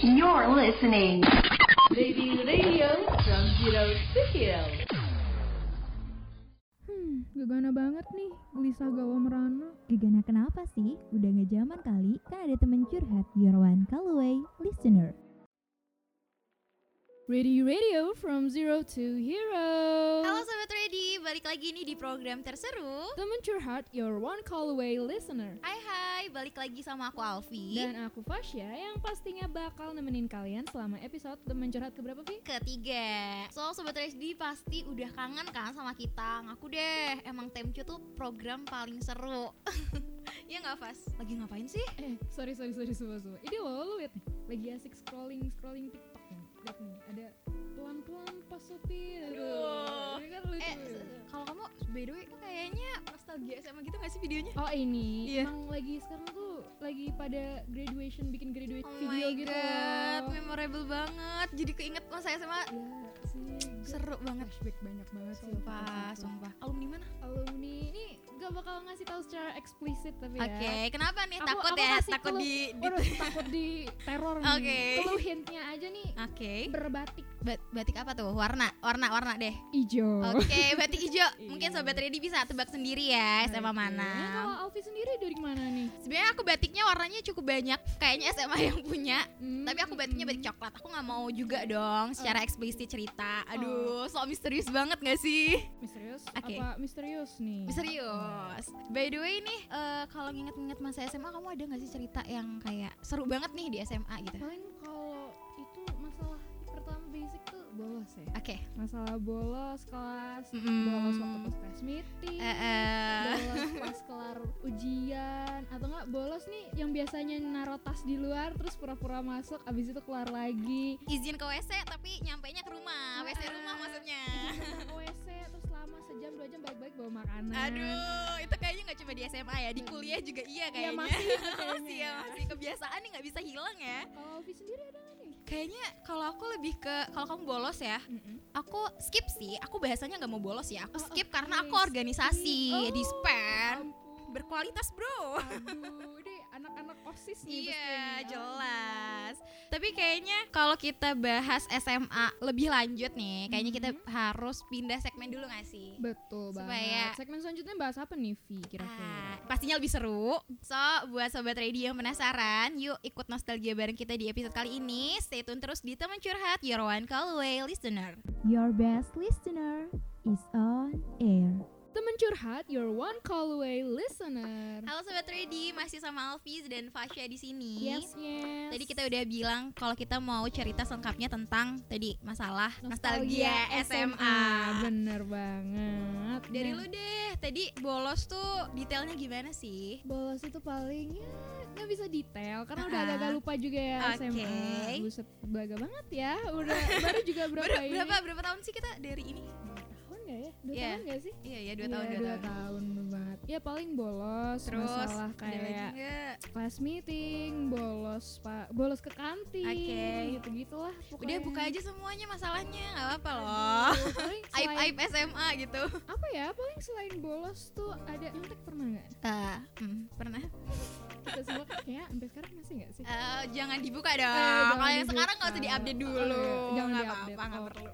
You're listening Baby Radio Junkiro Sikiro. Gegana banget nih, gelisah gawa merana. Gegana kenapa sih? Udah nggak zaman kali, kan ada teman curhat. Your one call away listener. Ready Radio from Zero to Hero. Halo Sobat Ready, balik lagi nih di program terseru Teman Curhat, your one call away listener. Hai, balik lagi sama aku Alfi dan aku Fasya yang pastinya bakal nemenin kalian selama episode Teman Curhat keberapa, Fi? Ketiga. So Sobat Ready pasti udah kangen kan sama kita. Ngaku deh, emang Temcu tuh program paling seru. Ya nggak, Fas? Lagi ngapain sih? Sorry semua. Ini lo liat nih, lagi asik scrolling TikTok. Lihat nih, ada pelan-pelan pas sopir. Aduh, ini kan lucu. Kalau kamu by the way kayaknya nostalgia sama gitu nggak sih videonya? Oh ini, yeah. Emang lagi sekarang tuh lagi pada graduation, bikin graduation video gitu. Oh my god, memorable banget. Jadi keinget masa SMA. Iya sih. Seru banget. Flashback banyak banget. Sumpah. Alumni mana? Alumni ini gak bakal ngasih tahu secara eksplisit tapi ya. Oke, kenapa nih? Takut di teror nih. Okay. Kalau hintnya aja nih. Okay. Berbatik. Batik apa tuh? Warna deh. Ijo. Oke, batik ijo. Mungkin Sobat Ready bisa tebak sendiri ya, SMA mana. Kalau Alfi sendiri dari mana nih? Sebenarnya aku batiknya warnanya cukup banyak. Kayaknya SMA yang punya. Tapi aku batiknya batik coklat. Aku enggak mau juga dong secara eksplisit cerita. Aduh, so misterius banget enggak sih? Misterius? Okay. Apa misterius nih? Misterius. By the way nih, kalau nginget-nginget masa SMA, kamu ada nggak sih cerita yang kayak seru banget nih di SMA gitu? Paling kalau itu masalah pertama basic tuh bolos ya. Oke. Masalah bolos kelas, bolos waktu pas meeting, bolos pas kelar ujian, atau nggak bolos nih yang biasanya naruh tas di luar terus pura-pura masuk, abis itu keluar lagi. Izin ke WC tapi nyampainya ke rumah, WC rumah maksudnya. Ke WC terus lama sejam 2 jam baik-baik bawa makanan. Aduh. Itu kayaknya gak cuma di SMA ya, di kuliah juga iya kayaknya. Masih kebiasaan nih gak bisa hilang ya. Kalau Alfi sendiri ada gak nih? Kayaknya kalau aku lebih ke, kalau kamu bolos ya, aku skip sih, aku bahasanya gak mau bolos ya. Aku skip karena aku organisasi, dispen, berkualitas bro. Aduh, ini anak-anak OSIS nih. Iya, jelas. Tapi kayaknya kalau kita bahas SMA lebih lanjut nih, kayaknya kita harus pindah segmen dulu gak sih? Betul banget. Segmen selanjutnya bahas apa nih, Vi, kira-kira? Pastinya lebih seru. So, buat Sobat Ready yang penasaran, yuk ikut nostalgia bareng kita di episode kali ini. Stay tune terus di Teman Curhat, your one call away listener. Your best listener is on air. Teman Curhat, your one call away listener. Halo Sobat Ready, masih sama Alfi dan Fasya di sini. Yes. Tadi kita udah bilang kalau kita mau cerita lengkapnya tentang tadi masalah nostalgia SMA. Bener banget. Dari lu deh, tadi bolos tuh detailnya gimana sih? Bolos itu paling nggak bisa detail karena udah agak lupa juga ya SMA. Buset, belaga banget ya. Udah baru juga berapa tahun sih kita dari ini? 2 tahun gak sih? Iya, 2 tahun. 2 tahun banget. Ya paling bolos. Terus, masalah kayak class meeting, bolos ke kantin, gitu-gitulah pokoknya. Udah buka aja semuanya masalahnya, gak apa-apa loh. Aib-aib SMA gitu. Apa ya, paling selain bolos tuh ada nyontek pernah gak? Pernah. Kita semua kayaknya sampai sekarang masih gak sih? Jangan dibuka dong. Kalau yang sekarang gak usah diupdate dulu. Jangan diupdate. Gak perlu.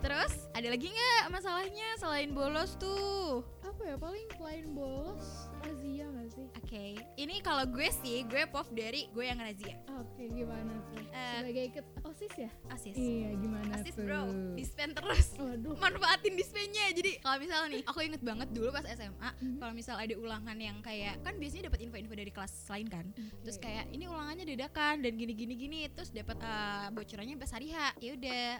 Terus, ada lagi gak masalahnya selain bolos tuh? Apa ya, paling selain bolos razia gak sih? Oke. Ini kalau gue sih, gue pop dari gue yang razia. Oke, gimana tuh? Sebagai ikut OSIS ya? OSIS. Iya, gimana OSIS, tuh? OSIS bro, dispen terus. Waduh. Manfaatin dispennya. Jadi kalau misal nih, aku inget banget dulu pas SMA, kalau misal ada ulangan yang kayak, kan biasanya dapat info-info dari kelas lain kan. Terus kayak ini ulangannya dadakan dan gini-gini, terus dapat bocorannya pas hari H. Ya udah,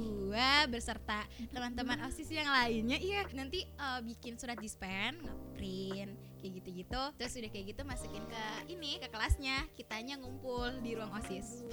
gue berserta teman-teman OSIS yang lainnya nanti bikin surat dispen, nge-print kayak gitu-gitu. Terus udah kayak gitu masukin ke ini, ke kelasnya, kitanya ngumpul di ruang OSIS.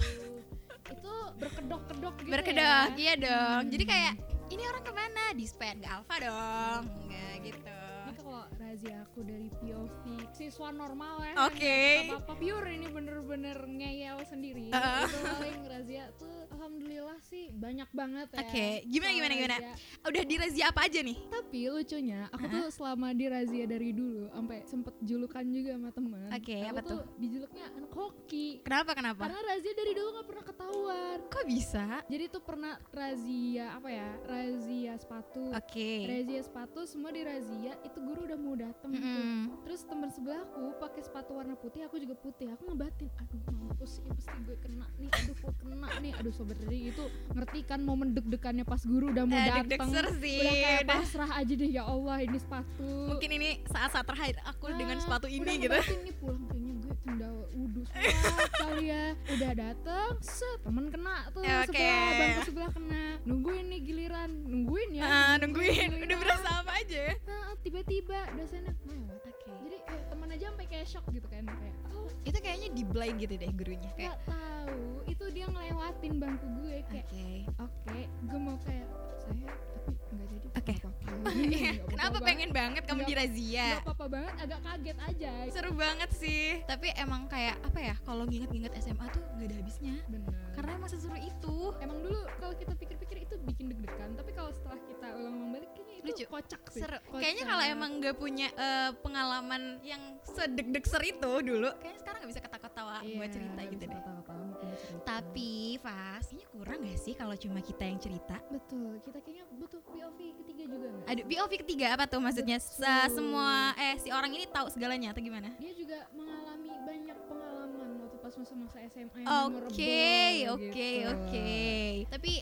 Itu berkedok-kedok gitu. Berkedok, ya? Iya dong. Jadi kayak ini orang kemana? Dispen, gak alpha dong. Enggak gitu. Ini kalau analisis aku dari POV siswa normal ya. Oke. Apa pure ini bener-bener ngeyel sendiri. Itu paling razia tuh alhamdulillah sih banyak banget ya. Oke, gimana? Udah dirazia apa aja nih? Tapi lucunya aku tuh selama dirazia dari dulu sampai sempet julukan juga sama teman. Oke, apa tuh? Dijuluknya anak hoki. Kenapa? Karena razia dari dulu enggak pernah ketahuan. Kok bisa? Jadi tuh pernah razia apa ya? Razia sepatu. Oke. Razia sepatu semua dirazia, itu guru udah mau dateng tuh. Terus teman sebelahku pakai sepatu warna putih, aku juga putih. Aku ngebatin, aduh mampus ini pasti gue kena nih. Aduh Sobat Ready itu ngerti kan momen deg-degannya pas guru udah mau dateng. Udah kayak pasrah aja deh, ya Allah ini sepatu. Mungkin ini saat-saat terakhir aku dengan sepatu ini udah gitu. Udah ini pulang kayaknya gue tinggal wudhu semua kali ya. Udah dateng, temen kena tuh sebelah, bangku sebelah kena. Nungguin nih giliran, nungguin. Giliran. Udah berasa apa aja. Tiba-tiba dosennya lewat. Okay. Jadi teman aja sampai kayak shock gitu kan, kayak itu kayaknya di blind gitu deh gurunya kayak. Gak tahu, itu dia ngelewatin bangku gue kayak. Oke, gue mau kayak saya tapi enggak jadi. Kenapa pengen banget kamu dirazia? Gak apa-apa banget, agak kaget aja. Seru banget sih. Tapi emang kayak apa ya? Kalau nginget-nginget SMA tuh nggak ada habisnya. Bener. Karena emang seseru itu. Emang dulu kalau kita pikir-pikir itu bikin deg-degan, tapi kalau setelah kita ulang balik kayaknya itu lucu, kocak sih. Seru. Kayaknya kalau emang nggak punya pengalaman yang sedeg-deg ser itu dulu, kayaknya sekarang nggak bisa ketawa-ketawa buat cerita gitu deh. Tapi Fas, kayaknya kurang gak sih kalau cuma kita yang cerita? Betul, kita kayaknya butuh POV ketiga juga gak? Aduh, POV ketiga apa tuh maksudnya? Semua, si orang ini tahu segalanya atau gimana? Dia juga mengalami banyak pengalaman waktu pas masa-masa SMA yang memorable. Oke. Tapi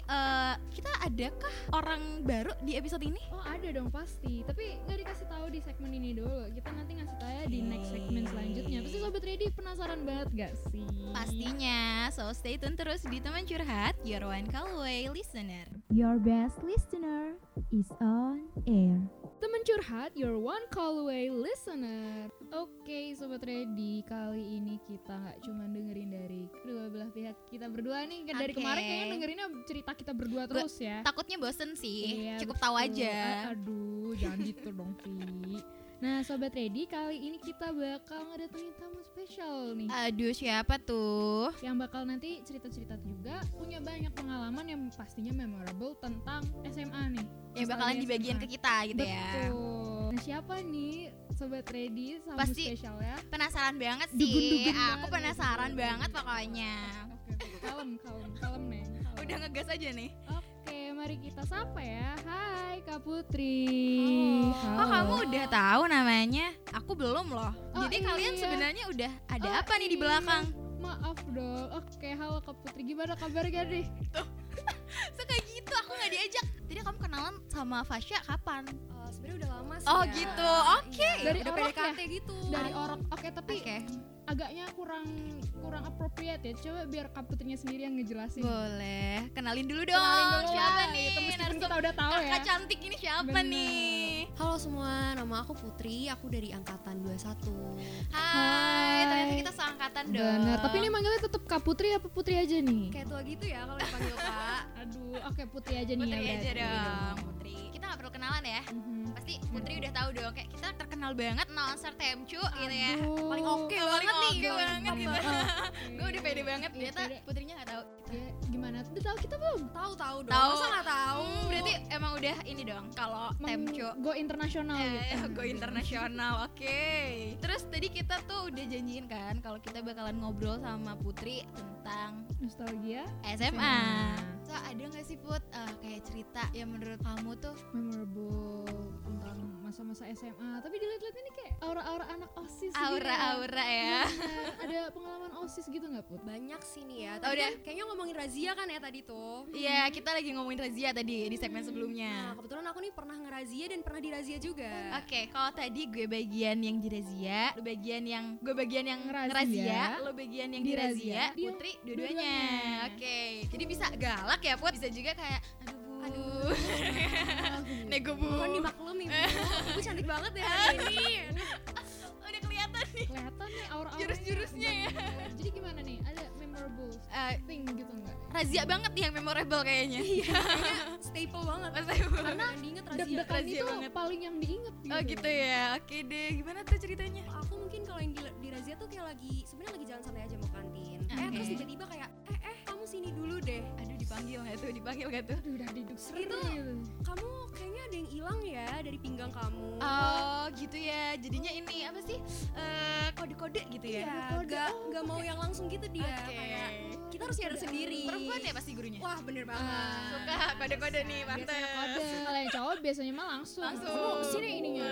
kita adakah orang baru di episode ini? Oh ada dong pasti, tapi gak dikasih tahu di segmen ini dulu. Kita nanti ngasih tahu di next segmen selanjutnya. Pasti Sobat Ready penasaran banget gak sih? Pastinya, so stay tune terus di Teman Curhat, your one call away listener. Your best listener is on air. Teman Curhat, your one call away listener. Oke, Sobat Ready, kali ini kita gak cuma dengerin dari kedua belah pihak kita berdua nih. Dari kemarin kayaknya dengerinnya cerita kita berdua terus ya. Takutnya bosen sih, cukup tahu aja. Aduh, jangan gitu dong Fi. Nah Sobat Ready, kali ini kita bakal ngedatengin tamu spesial nih. Aduh siapa tuh? Yang bakal nanti cerita-cerita juga, punya banyak pengalaman yang pastinya memorable tentang SMA nih. Yang bakalan dibagiin ke kita gitu. Betul. Ya. Betul. Nah siapa nih Sobat Ready tamu pasti spesialnya? Pasti penasaran banget sih. Aku penasaran banget pokoknya. Oke. Kalem nih. Udah ngegas aja nih. Mari kita sapa ya. Hai Kak Putri. Halo. Kamu udah tahu namanya? Aku belum loh. Jadi kalian sebenarnya udah ada apa nih di belakang? Maaf dong. Oke, halo Kak Putri. Gimana kabarnya nih? Tuh. Suka gitu, aku gak diajak. Jadi kamu kenalan sama Fasya kapan? Sebenarnya udah lama sih. Oh ya. Gitu. Oke. Iya. Dari PDKT ya? Gitu. Dari orok. Oke, tapi agaknya kurang appropriate ya. Coba biar Kaputrinya sendiri yang ngejelasin. Boleh. Kenalin dulu dong. Siapa nih? Kita udah tahu ya. Kakak cantik ini siapa nih? Halo semua, nama aku Putri. Aku dari angkatan 21. Hai. Ternyata kita seangkatan dong. Bener. Tapi ini manggilnya tetap Kak Putri apa Putri aja nih? Kayak tua gitu ya kalau dipanggil Kak. Aduh, oke Putri aja nih. Putri aja dong. Putri. Kita nggak perlu kenalan ya. Pasti Putri udah tahu dong. Kayak kita terkenal banget, nonser temcu gitu ya. Paling oke banget gitu. Gue udah pede banget. Ternyata Putrinya nggak tahu. Gimana? Udah tahu kita belum? Tahu dong. Masa nggak tahu? Berarti emang udah ini dong. Kalau temcu. Go internasional gitu. Go internasional, oke. Terus tadi kita tuh udah janjiin kan kalau kita bakalan ngobrol sama Putri tentang nostalgia SMA. So ada nggak sih Put kayak cerita yang menurut kamu tuh memorable tentang masa-masa SMA? Tapi dilihat-lihat ini kayak aura-aura anak OSIS. Aura-aura ya. Ada pengalaman OSIS gitu nggak Put? Banyak sih nih ya. Tapi kayaknya ngomongin razia kan ya tadi tuh. Iya kita lagi ngomongin razia tadi di segmen sebelumnya. Nah kebetulan aku nih pernah ngerazia dan pernah dirazia juga. Oke, kalau tadi gue bagian yang dirazia, lu bagian yang ngerazia, lu bagian yang dirazia, Putri dua-duanya. Oke. Jadi bisa galak ya Put, bisa juga kayak aduh. Nego Bu. Mohon dimaklumi Bu. Aku cantik banget ya hari ini. Udah kelihatan nih aura-aura jurus-jurusnya ya. Jadi gimana nih? Ada memorable thing gitu enggak? Razia banget nih yang memorable kayaknya. Iya. staple banget. Karena deg-degan itu banget. Paling yang diinget gitu. Oh gitu ya, oke deh. Gimana tuh ceritanya? Aku mungkin kalau yang di razia tuh kayak lagi sebenarnya lagi jalan santai aja mau kantin. Okay. Terus tiba-tiba kayak kamu sini dulu deh. Aduh, dipanggil gak tuh? Aduh, udah duduk seru. Itu kamu kayaknya ada yang hilang ya dari pinggang kamu. Oh gitu ya, jadinya ini apa sih kode-kode gitu ya? Iya, gak mau yang langsung gitu dia. Okay. Kayak kita harus nyari sendiri. Perempuan ya pasti gurunya? Wah bener banget. Suka kode-kode nih, pantes. Biasanya kode. Kalau yang cowok biasanya mah langsung. Oh, sini ininya.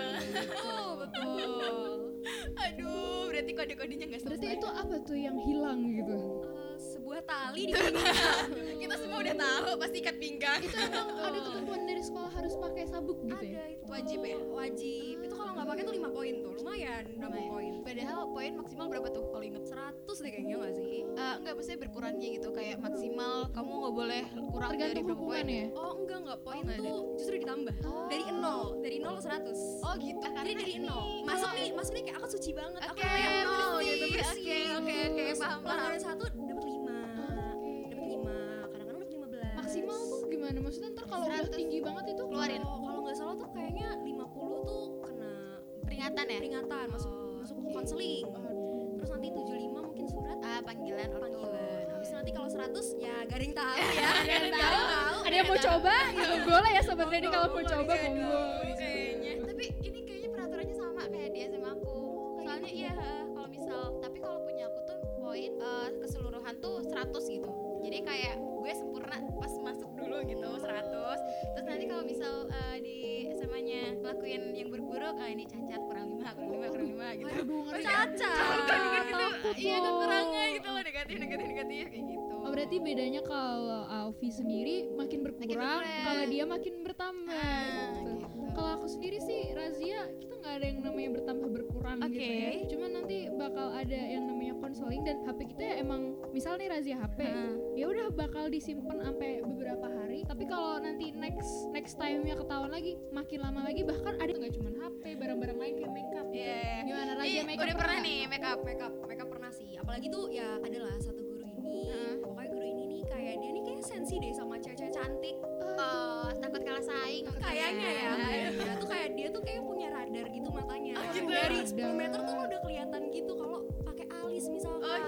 Oh betul. Aduh, berarti kode-kodenya gak selesai. Berarti itu apa tuh yang hilang gitu? Sebuah tali di pinggang. Kita semua udah tahu pasti ikat pinggang. Itu emang ada ketentuan dari sekolah harus pakai sabuk gitu ya? Ada, itu wajib ya? Wajib. Itu kalau gak pakai tuh 5 poin tuh, lumayan berapa poin. Padahal poin maksimal berapa tuh kalau inget? 100 deh kayaknya gak sih? Enggak, maksudnya berkurangnya gitu, kayak maksimal kamu gak boleh kurang dari berapa poin ya? Oh enggak, poin tuh justru ditambah. Dari 0 ke 100. Oh gitu, karena jadi dari 0. Masuk nih kayak aku suci banget, aku kayak 0 gitu, bersih. Oke, paham. Pelanggaran 1 dapat 5. Kadang-kadang dapat 15. Maksimal tuh gimana? Maksudnya ntar kalau udah tinggi banget itu keluarin. Kalau enggak salah tuh kayaknya 50 tuh kena peringatan, masuk konseling. Terus nanti 75 mungkin surat panggilan orang tua. Habis nanti kalau 100 ya garing tahu ya. Garing tahu. Ada yang mau coba? Ya boleh ya Sobat Ready kalau mau coba monggo. Tapi ini kayaknya peraturannya sama kayak di SMA aku. Soalnya iya kalau misal, tapi kalau punya aku tuh poin keseluruhan tuh 100 gitu. Jadi kayak gue sempurna pas masuk dulu gitu 100. Terus nanti kalau misal di SMA-nya lakuin yang buruk-buruk, ini cacat kurang 5 gitu. Cacat. Iya, kekurangan gitu loh, negatif kayak gitu. Oh, berarti bedanya kalau Alfi sendiri makin berkurang. Kalau dia makin bertambah. Gitu. Kalau aku sendiri sih razia kita nggak ada yang namanya bertambah berkurang gitu ya. Cuman nanti bakal ada yang namanya konseling dan HP kita ya emang misal nih razia HP, ya udah bakal disimpan sampai beberapa hari. Tapi kalau nanti next time-nya ketahuan lagi, makin lama lagi, bahkan ada nggak cuma HP, barang-barang lain kayak makeup. Yeah. Gimana razia makeup? Udah pernah nih makeup pernah sih. Apalagi tuh ya adalah satu guru ini. Pokoknya guru ini nih kayak dia nih kayak sensi deh sama cewek-cewek cantik. Takut kalah saing kayaknya ya. Nah, tuh kayak dia tuh kayak punya radar gitu matanya. Gitu. Dari 10 meter tuh udah kelihatan gitu kalau pakai alis misalkan.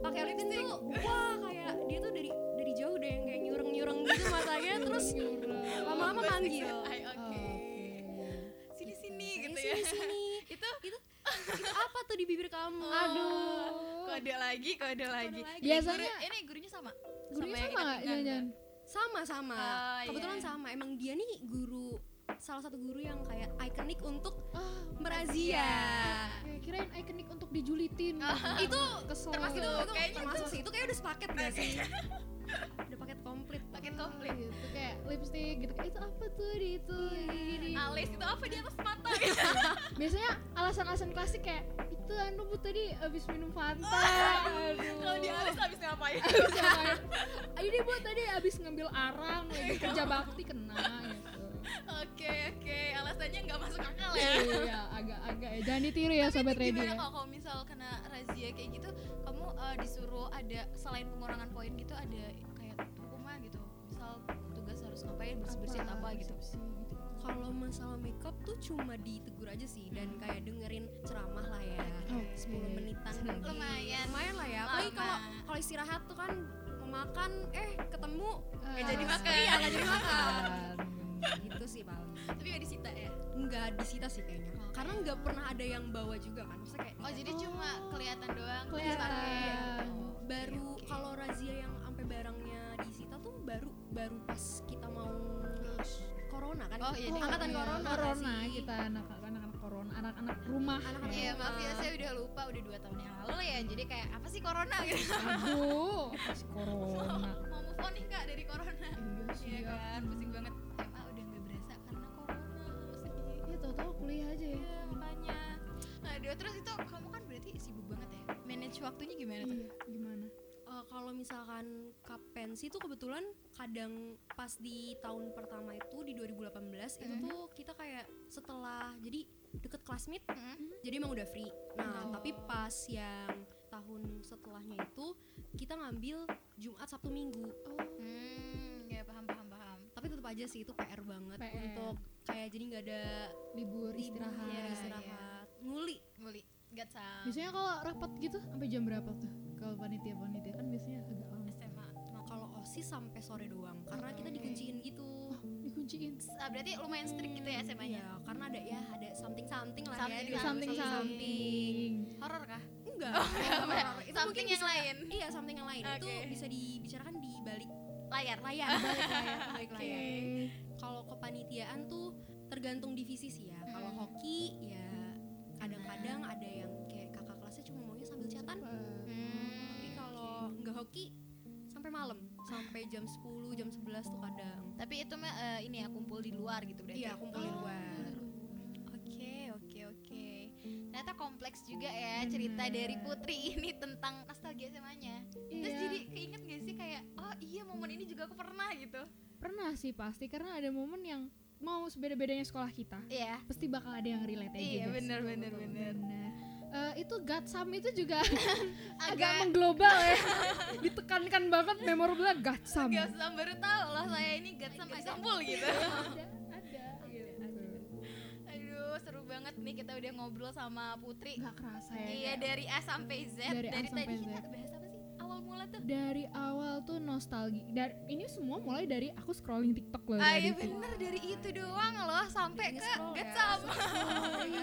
Pakai lipstick tuh wah kayak dia tuh dari jauh deh yang kayak nyureng-nyureng gitu matanya terus lama-lama manggil. Sini-sini gitu ya. Itu apa tuh di bibir kamu? Aduh. Kode lagi. Biasanya ini gurunya sama. Gurunya sama enggak? Sama. Kebetulan sama. Emang dia nih salah satu guru yang kayak ikonik untuk merazia. Ya, kirain ikonik untuk dijulitin. Itu kesel. Termasuk sih. Itu kayak udah sepaket enggak sih? Udah paket komplit. Gitu kayak lipstik gitu. Itu apa tuh di itu? Alis itu apa di atas mata? Biasanya alasan-alasan klasik kayak itu anu Bu tadi habis minum Fanta. Kalau di alis habis ngapain? Ini Bu tadi habis ngambil arang lagi kerja bakti kena gitu. Oke, alasannya nggak masuk akal ya. Iya, agak ya. Jangan ditiru ya Sobat Ready. Tapi gimana kalau misal kena razia kayak gitu, kamu disuruh ada selain pengurangan poin gitu ada kayak hukuman gitu. Misal tugas harus ngapain, bersih-bersih apa gitu. Kalau masalah makeup tuh cuma ditegur aja sih dan kayak dengerin ceramah lah ya. 10 menitan gitu. Lumayan lah ya. Apalagi kalau istirahat tuh kan makan ketemu nggak jadi makan. Gitu sih paling. Tapi gak disita ya? Enggak disita sih kayaknya. Karena gak pernah ada yang bawa juga kan. Maksudnya kayak jadi cuma kelihatan doang. Kelihatan. Baru kalau razia yang sampai barangnya disita tuh baru pas kita mau corona kan. Angkatan corona. Corona kita anak-anak corona, anak-anak rumah. Iya, maaf ya saya udah lupa, udah 2 tahun yang lalu ya. Jadi kayak apa sih corona gitu. Aduh, corona. Mau move on nih Kak dari corona. Iya kan, pusing banget. Tahu kuliah aja ya. Makanya. Aduh, terus itu kamu kan berarti sibuk banget ya. Manage waktunya gimana tuh? Iya, gimana? Kalau misalkan kapensi tuh kebetulan kadang pas di tahun pertama itu di 2018 itu tuh kita kayak setelah jadi deket classmate. Jadi emang udah free. Nah, tapi pas yang tahun setelahnya itu kita ngambil Jumat, Sabtu, Minggu. Paham. Tapi tetap aja sih itu PR banget untuk kayak jadi nggak ada libur istirahat. Nguli nggak sah. Biasanya kalau rapat gitu sampai jam berapa tuh? Kalau panitia kan biasanya agak lama. SMA. Nah, kalau OSIS sampai sore doang karena kita dikunciin gitu. Kunciin. Berarti lumayan strict gitu ya SMA-nya. Ya, karena ada something. Horor kah? Enggak. Itu mungkin yang lain. Iya, something yang lain. Okay. Itu bisa dibicarakan di balik layar. Balik layar. Kalau kepanitiaan tuh tergantung divisi sih ya. Kalau hoki ya kadang-kadang ada yang kayak kakak kelasnya cuma maunya sambil chatan. Tapi kalau enggak hoki sampai malam, sampai jam 10, jam 11 tuh kadang. Tapi itu kumpul di luar gitu berarti. Iya, kumpul di luar. Oke. Ternyata kompleks juga ya cerita dari Putri ini tentang nostalgia SMA-nya. Iya. Terus jadi keinget gak sih kayak, oh iya momen ini juga aku pernah gitu. Pernah sih pasti, karena ada momen yang mau sebeda-bedanya sekolah kita. Iya. Pasti bakal ada yang relate aja. Iya, bener. Itu Gatsam itu juga agak mengglobal ya. Ditekankan banget memorable Gatsam. Gatsam baru tahu lah saya ini Gatsam sampul gitu. Ada. Aduh, seru banget nih kita udah ngobrol sama Putri. Enggak kerasa ya. Iya, dari A sampai Z. Dari tadi kita bahas apa sih? Awal mula tuh. Dari awal tuh nostalgia. Ini semua mulai dari aku scrolling TikTok loh. Iya bener, dari itu doang loh sampai ke Gatsam. Iya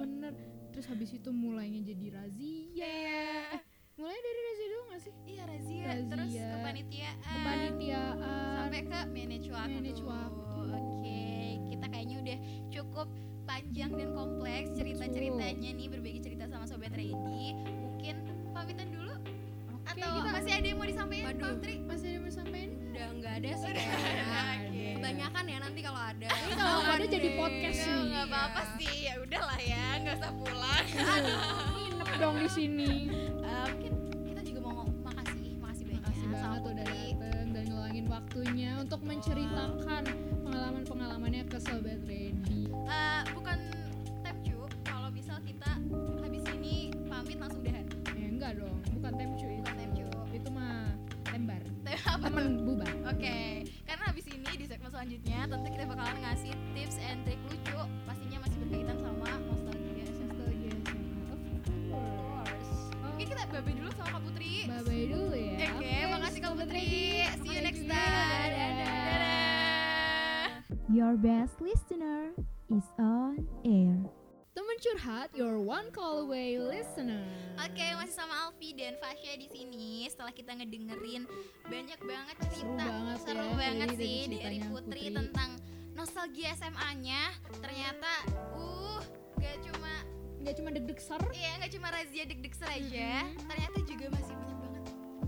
bener. Terus habis itu mulainya jadi razia. Mulai dari razia dulu gak sih? Iya, razia. Terus kepanitiaan sampai ke manage waktu. Oke, kita kayaknya udah cukup panjang dan kompleks cerita-ceritanya nih, berbagi cerita sama Sobat Ready. Mungkin pamitan dulu? Okay, atau masih ada yang mau disampaikan? Putri? Masih ada yang mau disampaikan? Udah gak ada sih. Kebanyakan ya nanti kalau ada. Kalau ada jadi podcast nih. Enggak apa-apa sih. Ya udahlah ya, enggak usah pulang. Nginep dong di sini. Mungkin kita juga mau makasih banyak sama Putri dan ngeluangin waktunya untuk menceritakan pengalaman-pengalamannya ke Sobat Ready. Bukan temcu kalau misal kita habis ini pamit langsung udahan. Ya enggak dong, bukan temcu itu. Itu mah tembar. Temen bubar. Oke. Karena habis ini di segmen selanjutnya tentu kita bakalan ngasih tips and trik lucu, pastinya masih berkaitan sama nostalgia. Mungkin kita bye-bye dulu sama Kak Putri. Bye-bye dulu ya. Oke, makasih Kak Putri. See you next time. Dadah. Your best listener is on air. Teman Curhat, your one call away listener. Oke, masih sama Alfi dan Fasya di sini. Setelah kita ngedengerin banyak banget cerita, seru banget sih dari Putri tentang nostalgia SMA-nya. Ternyata, gak cuma deg-deg ser. Iya, gak cuma razia deg-deg ser aja. Ternyata juga masih banyak banget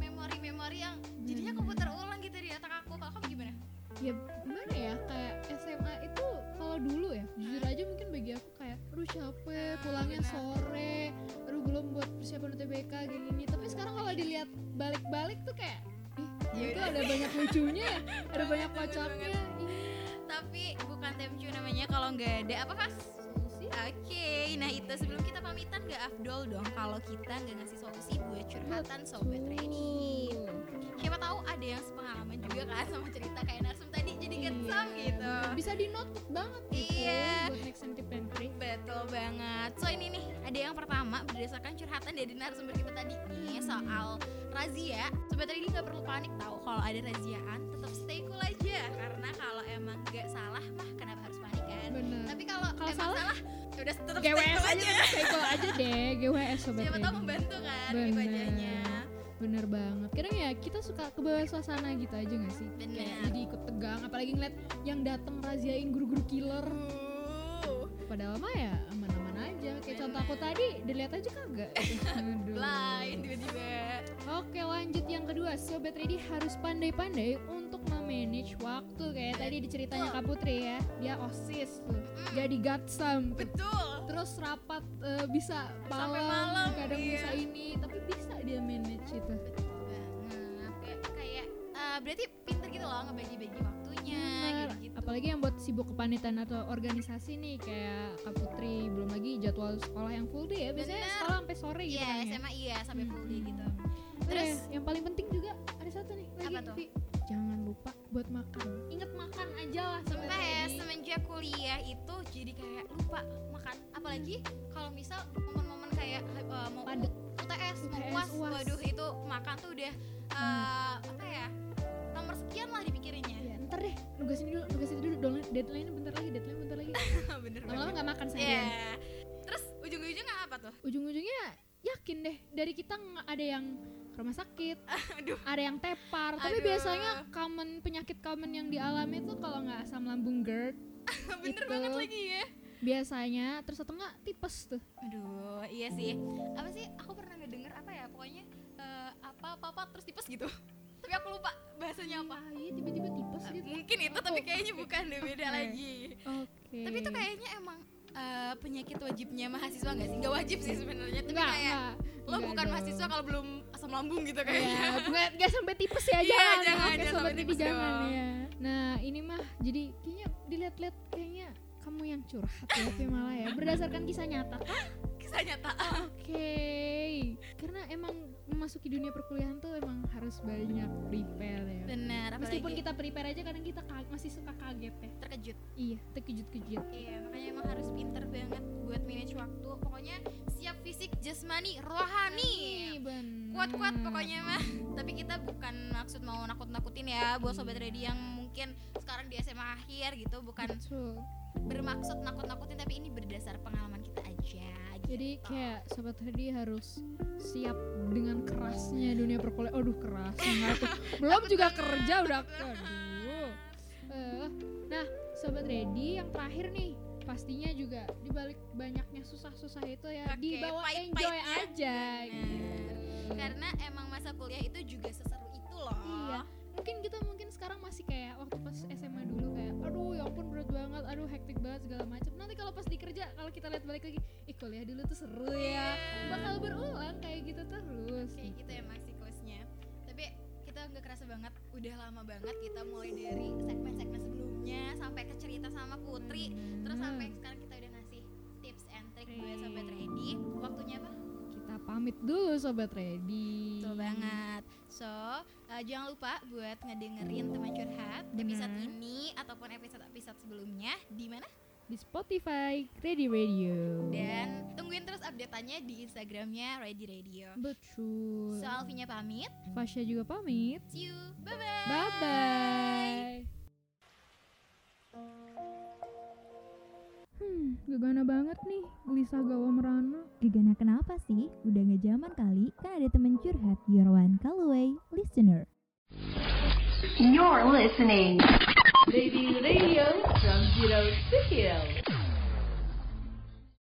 memori-memori yang jadinya aku putar ulang gitu di otak aku. Kalau kamu gimana? Ya gimana ya, kayak SMA itu kalau dulu ya jujur aja mungkin bagi aku kayak capek, pulangnya sore, belum buat persiapan UTBK kayak gini. Tapi sekarang kalau dilihat balik-balik tuh kayak itu ada banyak lucunya, ada banyak kocaknya. Tapi bukan temcu namanya kalau nggak ada apa khas. Oke, nah itu sebelum kita pamitan nggak afdol dong kalau kita nggak ngasih solusi buat curhatan Sobat Ready. Siapa tahu ada yang sepengalaman juga kan sama cerita kayak Narsum tadi, jadi Gatsam gitu. Bisa di-note banget gitu. Iya. Buat next time tip and trick. Betul banget. So ini nih, ada yang pertama berdasarkan curhatan dari narasumber kita tadi nih soal razia. Sobat Ready enggak perlu panik tahu kalau ada raziaan, tetap stay cool aja karena kalau emang enggak salah mah kenapa harus panik kan? Bener. Tapi kalau salah udah tetap stay cool aja deh, GWS Sobat Ready. Siapa tahu membantu kan ibadahnya. Bener banget, kadang ya kita suka kebawa suasana gitu aja gak sih? Bener. Kayak jadi ikut tegang, apalagi ngeliat yang datang raziain guru-guru killer. Padahal mah ya aman-aman aja, kayak contoh aku tadi, dilihat aja kagak? Lain tiba-tiba. Oke, lanjut yang kedua, Sobat Ready harus pandai-pandai untuk memanage waktu. Kayak tadi diceritanya Kak Putri ya, dia OSIS tuh, jadi Gatsam. Betul. Terus rapat bisa malam, kadang bisa ini, tapi bisa dia manage itu. Betul banget. Kayak berarti pinter gitu loh ngebagi-bagi waktunya gitu. Apalagi yang buat sibuk kepanitiaan atau organisasi nih kayak Kak Putri, belum lagi jadwal sekolah yang full day ya. Biasanya sekolah sampai sore gitu kan. Iya, SMA sampai full day gitu. Terus yang paling penting juga ada satu nih lagi. Apa tuh? Jangan lupa buat makan. Ingat makan kuliah itu jadi kayak lupa makan, apalagi kalau misal momen-momen kayak mau UTS, mau UAS, waduh itu makan tuh udah apa ya, nomor sekian lah dipikirinnya. Ya, ntar deh, nugasin dulu, deadline bentar lagi. Bener banget. Lama-lama gak makan sendirian. Yeah. Terus ujung-ujungnya apa tuh? Ujung-ujungnya yakin deh, dari kita ada yang rumah sakit, ada yang tepar. Aduh. Tapi biasanya penyakit common yang dialami itu kalau nggak asam lambung GERD, bener itu, banget lagi ya. Biasanya terus atau nggak tipes tuh. Aduh, iya sih. Apa sih? Aku pernah dengar apa ya? Pokoknya apa terus tipes gitu. Tapi aku lupa bahasanya apa. Iya, tiba-tiba tipes gitu. Mungkin itu, tapi kayaknya bukan deh, beda lagi. Okay. Tapi itu kayaknya emang penyakit wajibnya mahasiswa nggak sih? Nggak wajib sih sebenarnya. Tapi kayak lo bukan mahasiswa kalau belum asam lambung gitu kayaknya. Nggak sampai tipes ya, jangan. Ya. Nah ini mah jadi kayaknya dilihat-lihat kayaknya kamu yang curhat ya, malah ya berdasarkan kisah nyata. Kisah nyata. Okay. Karena emang memasuki dunia perkuliahan tuh emang harus banyak prepare ya. Benar. Meskipun kita prepare aja kadang kita masih suka kaget ya. Terkejut. Iya, terkejut-kejut. Iya, makanya emang harus pinter banget buat manage waktu. Pokoknya siap fisik, jasmani, rohani. Benar. Kuat-kuat pokoknya mah. Tapi kita bukan maksud mau nakut-nakutin ya buat sobat ready yang mungkin sekarang di SMA akhir gitu, bukan bermaksud nakut-nakutin, tapi ini berdasar pengalaman kita aja. Jadi kayak sobat Ready harus siap dengan kerasnya dunia perkuliahan. Aduh keras banget. Belum juga kerja udah. Aduh. Nah sobat Ready yang terakhir nih, pastinya juga dibalik banyaknya susah-susah itu ya, dibawa enjoy aja. Gitu. Karena emang masa kuliah itu juga seseru itu loh. Iya. Mungkin kita sekarang masih kayak waktu pas SMA dulu kayak aduh ya ampun berat banget, aduh hektik banget segala macam. Nanti kalau pas dikerja, kalau kita lihat balik lagi, kuliah dulu tuh seru ya, bakal berulang kayak gitu terus. Kayak gitu ya mas siklusnya. Tapi kita nggak kerasa banget, udah lama banget kita mulai dari segmen-segmen sebelumnya sampai ke cerita sama Putri, terus sampai sekarang kita udah ngasih tips and trick buat sobat ready. Waktunya apa? Kita pamit dulu sobat ready. Betul banget. So, jangan lupa buat ngedengerin teman curhat episode ini ataupun episode sebelumnya di mana? Di Spotify Ready Radio. Dan tungguin terus update-annya di Instagramnya Ready Radio. Betul. So, Alvinya pamit, Fasya juga pamit. See you, bye-bye. Bye-bye. Gegana banget nih, gelisah gawa merana. Gegana kenapa sih? Udah gak zaman kali, kan ada teman curhat. Your one call away listener. You're listening Baby Radio from Junkiro Sikiro.